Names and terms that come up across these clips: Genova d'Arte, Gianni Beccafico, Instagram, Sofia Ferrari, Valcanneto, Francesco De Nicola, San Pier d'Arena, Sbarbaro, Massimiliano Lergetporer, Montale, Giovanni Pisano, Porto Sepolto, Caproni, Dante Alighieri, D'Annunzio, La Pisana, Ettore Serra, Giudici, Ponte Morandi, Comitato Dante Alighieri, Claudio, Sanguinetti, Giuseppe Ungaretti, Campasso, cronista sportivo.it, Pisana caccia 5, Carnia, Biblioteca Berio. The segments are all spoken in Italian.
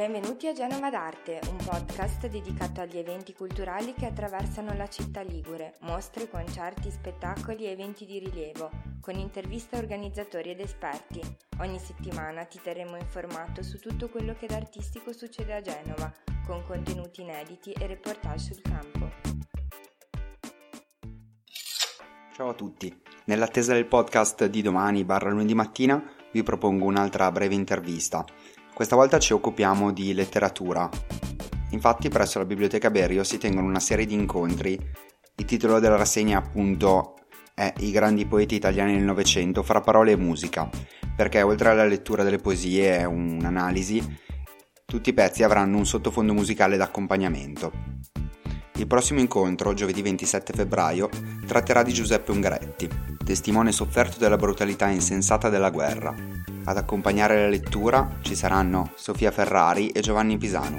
Benvenuti a Genova d'Arte, un podcast dedicato agli eventi culturali che attraversano la città ligure, mostre, concerti, spettacoli e eventi di rilievo, con interviste a organizzatori ed esperti. Ogni settimana ti terremo informato su tutto quello che d'artistico succede a Genova, con contenuti inediti e reportage sul campo. Ciao a tutti, nell'attesa del podcast di domani/lunedì mattina vi propongo un'altra breve intervista. Questa volta ci occupiamo di letteratura. Infatti presso la Biblioteca Berio si tengono una serie di incontri. Il titolo della rassegna appunto è I grandi poeti italiani del Novecento fra parole e musica, perché oltre alla lettura delle poesie e un'analisi, tutti i pezzi avranno un sottofondo musicale d'accompagnamento. Il prossimo incontro, giovedì 27 febbraio, tratterà di Giuseppe Ungaretti, testimone sofferto della brutalità insensata della guerra. Ad accompagnare la lettura ci saranno Sofia Ferrari e Giovanni Pisano.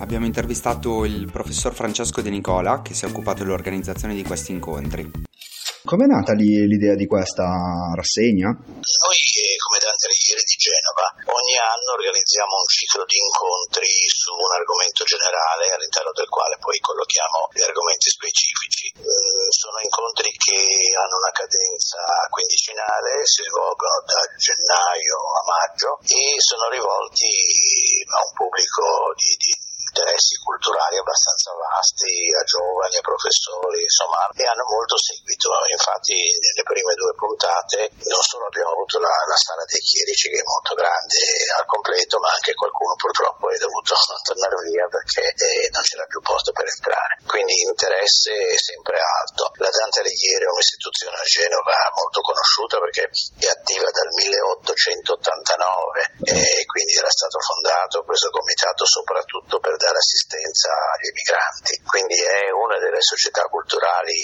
Abbiamo intervistato il professor Francesco De Nicola, che si è occupato dell'organizzazione di questi incontri. Com'è nata l'idea di questa rassegna? Noi, come Dante Alighieri di Genova, ogni anno organizziamo un ciclo di incontri su un argomento generale, all'interno del quale poi collochiamo gli argomenti specifici. Sono incontri che hanno una cadenza quindicinale, si svolgono da gennaio a maggio e sono rivolti a un pubblico di interessi culturali abbastanza vasti, a giovani, a professori, insomma, e hanno molto seguito. Infatti nelle prime due puntate non solo abbiamo avuto la sala dei chierici, che è molto grande al completo, ma anche qualcuno purtroppo è dovuto tornare via perché non c'era più posto per entrare, quindi interesse è sempre alto. La Dante Alighieri è un'istituzione a Genova molto conosciuta perché è attiva dal 1889 e quindi era stato fondato questo comitato soprattutto per dare assistenza agli emigranti, quindi è una delle società culturali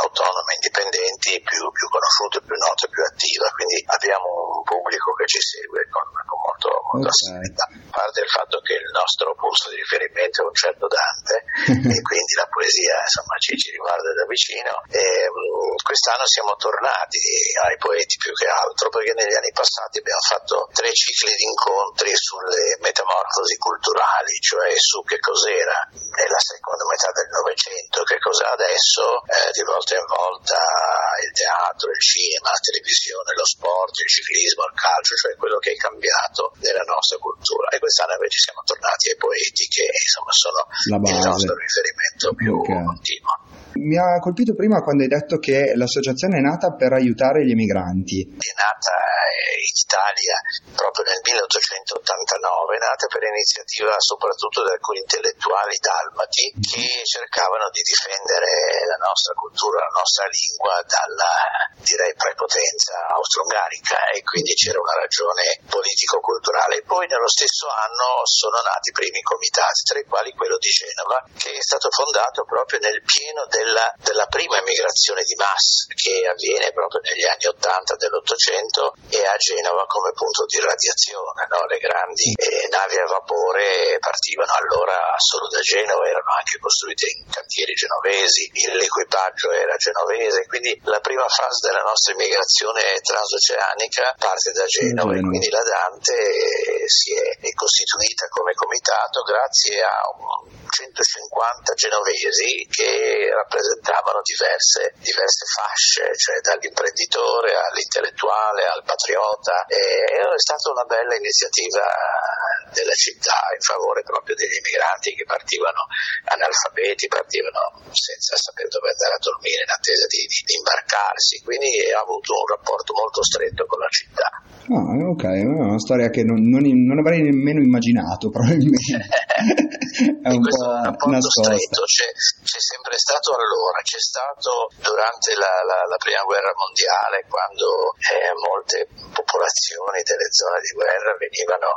autonome, indipendenti, più conosciute, più note, più attiva, quindi abbiamo un pubblico che ci segue con molta assiduità, a parte il fatto che il nostro punto di riferimento è un certo Dante e quindi la poesia insomma ci riguarda da vicino e quest'anno siamo tornati ai poeti più che altro, perché negli anni passati abbiamo fatto 3 cicli di incontri sulle metamorfosi culturali, cioè su che cos'era nella seconda metà del Novecento, che cos'è adesso, di volta in volta il teatro, il cinema, la televisione, lo sport, il ciclismo, il calcio, cioè quello che è cambiato nella nostra cultura. E quest'anno invece siamo tornati ai poeti, che insomma sono il nostro riferimento più continuo. Mi ha colpito prima quando hai detto che l'associazione è nata per aiutare gli emigranti. È nata in Italia proprio nel 1889, è nata per iniziativa soprattutto di alcuni intellettuali dalmati che cercavano di difendere la nostra cultura, la nostra lingua dalla, direi, prepotenza austro-ungarica, e quindi c'era una ragione politico-culturale. Poi nello stesso anno sono nati i primi comitati, tra i quali quello di Genova, che è stato fondato proprio nel pieno della prima emigrazione di massa, che avviene proprio negli anni 80 dell'Ottocento, e a Genova come punto di radiazione, no? Le grandi navi a vapore partivano allora solo da Genova, erano anche costruite in cantieri genovesi, l'equipaggio era genovese, quindi la prima fase della nostra emigrazione transoceanica parte da Genova, e quindi la Dante si è costituita come comitato grazie a 150 genovesi che rappresentavano diverse fasce, cioè dall'imprenditore all'intellettuale al patriota, e è stata una bella iniziativa della città in favore proprio degli emigranti che partivano analfabeti, partivano senza sapere dove andare a dormire in attesa di imbarcarsi, quindi ha avuto un rapporto molto stretto con la città. Ah, ok, una storia che non avrei nemmeno immaginato probabilmente. È un questo po' rapporto stretto c'è sempre stato allora, c'è stato durante la prima guerra mondiale, quando molte popolazioni delle zone di guerra venivano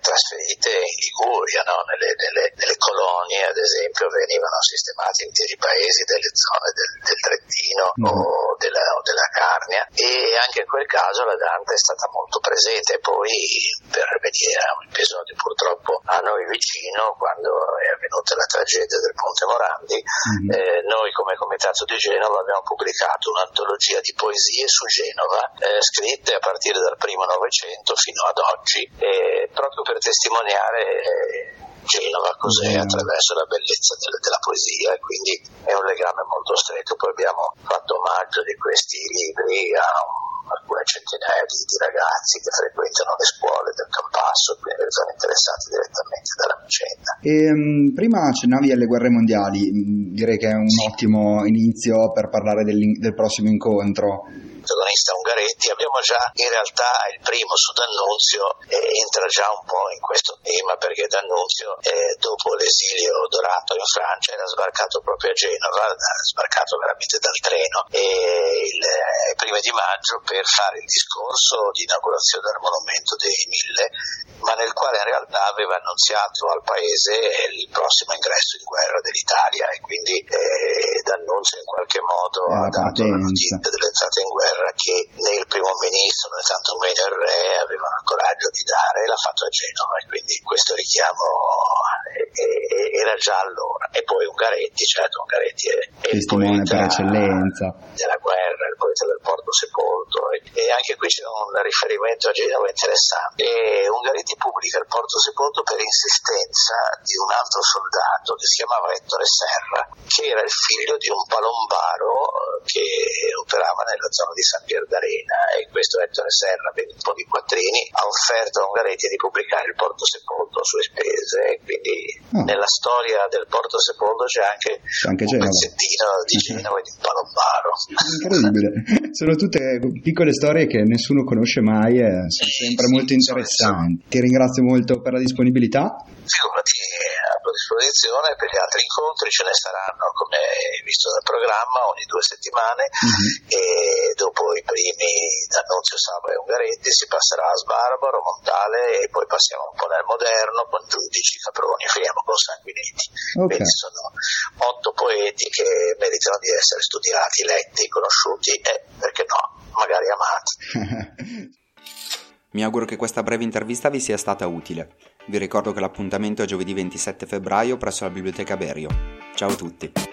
trasferite in Liguria, no? nelle colonie ad esempio venivano sistemati interi paesi delle zone del Trentino o della Carnia, e anche in quel caso la Dante è stata molto presente. Poi per venire a un episodio purtroppo a noi vicino, quando è avvenuto avvenuta la tragedia del Ponte Morandi, noi come Comitato di Genova abbiamo pubblicato un'antologia di poesie su Genova, scritte a partire dal primo Novecento fino ad oggi, proprio per testimoniare Genova cos'è attraverso la bellezza della poesia, e quindi è un legame molto stretto. Poi abbiamo fatto omaggio di questi libri a alcune centinaia di ragazzi che frequentano le scuole del Campasso, quindi sono interessati direttamente dalla vicenda. Prima accennavi alle guerre mondiali, direi che è un ottimo inizio per parlare del prossimo incontro. Protagonista Ungaretti, abbiamo già in realtà il primo su D'Annunzio, entra già un po' in questo tema, perché D'Annunzio dopo l'esilio dorato in Francia era sbarcato proprio a Genova, era sbarcato veramente dal treno, e il primo di maggio per fare il discorso di inaugurazione del monumento dei 1000, ma nel quale in realtà aveva annunziato al paese il prossimo ingresso in guerra dell'Italia, e quindi D'Annunzio in qualche modo ha dato la notizia dell'entrata in guerra che né il primo ministro né tanto meno il re avevano il coraggio di dare, e l'ha fatto a Genova, e quindi questo richiamo era già allora. E poi Ungaretti, certo, Ungaretti è il poeta per eccellenza della guerra, il poeta del Porto Sepolto, e anche qui c'è un riferimento a Genova interessante. E Ungaretti pubblica il Porto Sepolto per insistenza di un altro soldato che si chiamava Ettore Serra, che era il figlio di un palombaro che operava nella zona di San Pier d'Arena, e questo Ettore Serra, per un po' di quattrini, ha offerto a Ungaretti di pubblicare il Porto Sepolto a sue spese, e quindi nella storia del Porto Sepolto c'è anche un Genova, pezzettino di Genova e di palombaro. Incredibile, sono tutte piccole storie che nessuno conosce mai, e sono sempre molto interessanti. Ti ringrazio molto per la disponibilità. Figurati, a tua disposizione. Per gli altri incontri ce ne saranno, come visto dal programma, ogni 2 settimane, e dopo i primi D'Annunzio, Saba e Ungaretti si passerà a Sbarbaro, Montale, e poi passiamo un po' nel moderno con Giudici, Caproni, finiamo con Sanguinetti. Quindi sono 8 poeti che meritano di essere studiati, letti, conosciuti e, perché no, magari amati. Mi auguro che questa breve intervista vi sia stata utile. Vi ricordo che l'appuntamento è giovedì 27 febbraio presso la Biblioteca Berio. Ciao a tutti.